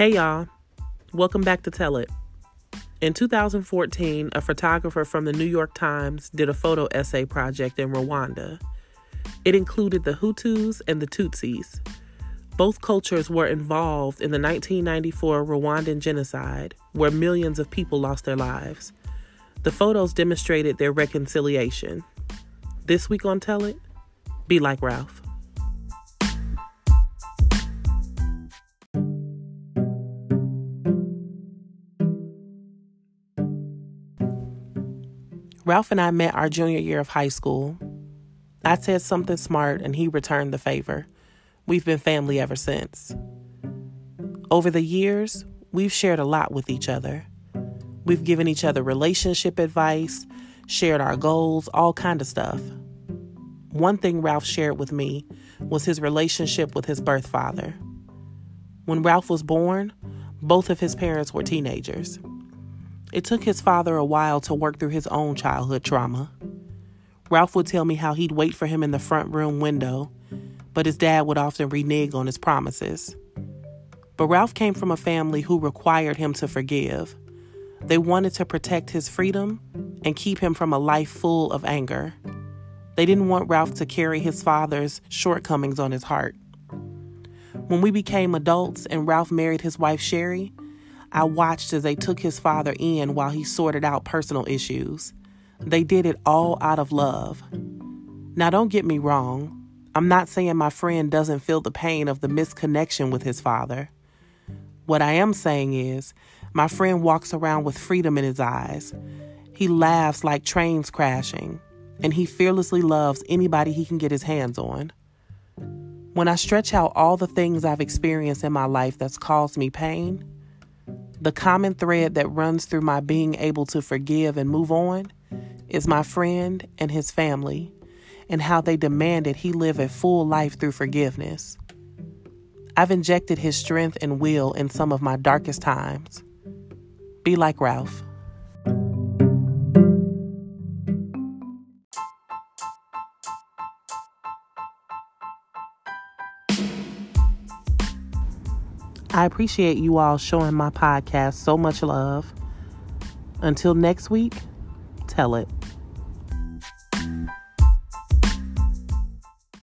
Hey y'all, welcome back to Tell It. In 2014, a photographer from the New York Times did a photo essay project in Rwanda. It included the Hutus and the Tutsis. Both cultures were involved in the 1994 Rwandan genocide, where millions of people lost their lives. The photos demonstrated their reconciliation. This week on Tell It, be like Ralph. Ralph and I met our junior year of high school. I said something smart and he returned the favor. We've been family ever since. Over the years, we've shared a lot with each other. We've given each other relationship advice, shared our goals, all kind of stuff. One thing Ralph shared with me was his relationship with his birth father. When Ralph was born, both of his parents were teenagers. It took his father a while to work through his own childhood trauma. Ralph would tell me how he'd wait for him in the front room window, but his dad would often renege on his promises. But Ralph came from a family who required him to forgive. They wanted to protect his freedom and keep him from a life full of anger. They didn't want Ralph to carry his father's shortcomings on his heart. When we became adults and Ralph married his wife, Sherry, I watched as they took his father in while he sorted out personal issues. They did it all out of love. Now, don't get me wrong. I'm not saying my friend doesn't feel the pain of the misconnection with his father. What I am saying is, my friend walks around with freedom in his eyes. He laughs like trains crashing, and he fearlessly loves anybody he can get his hands on. When I stretch out all the things I've experienced in my life that's caused me pain, the common thread that runs through my being able to forgive and move on is my friend and his family and how they demanded he live a full life through forgiveness. I've injected his strength and will in some of my darkest times. Be like Ralph. I appreciate you all showing my podcast so much love. Until next week, tell it.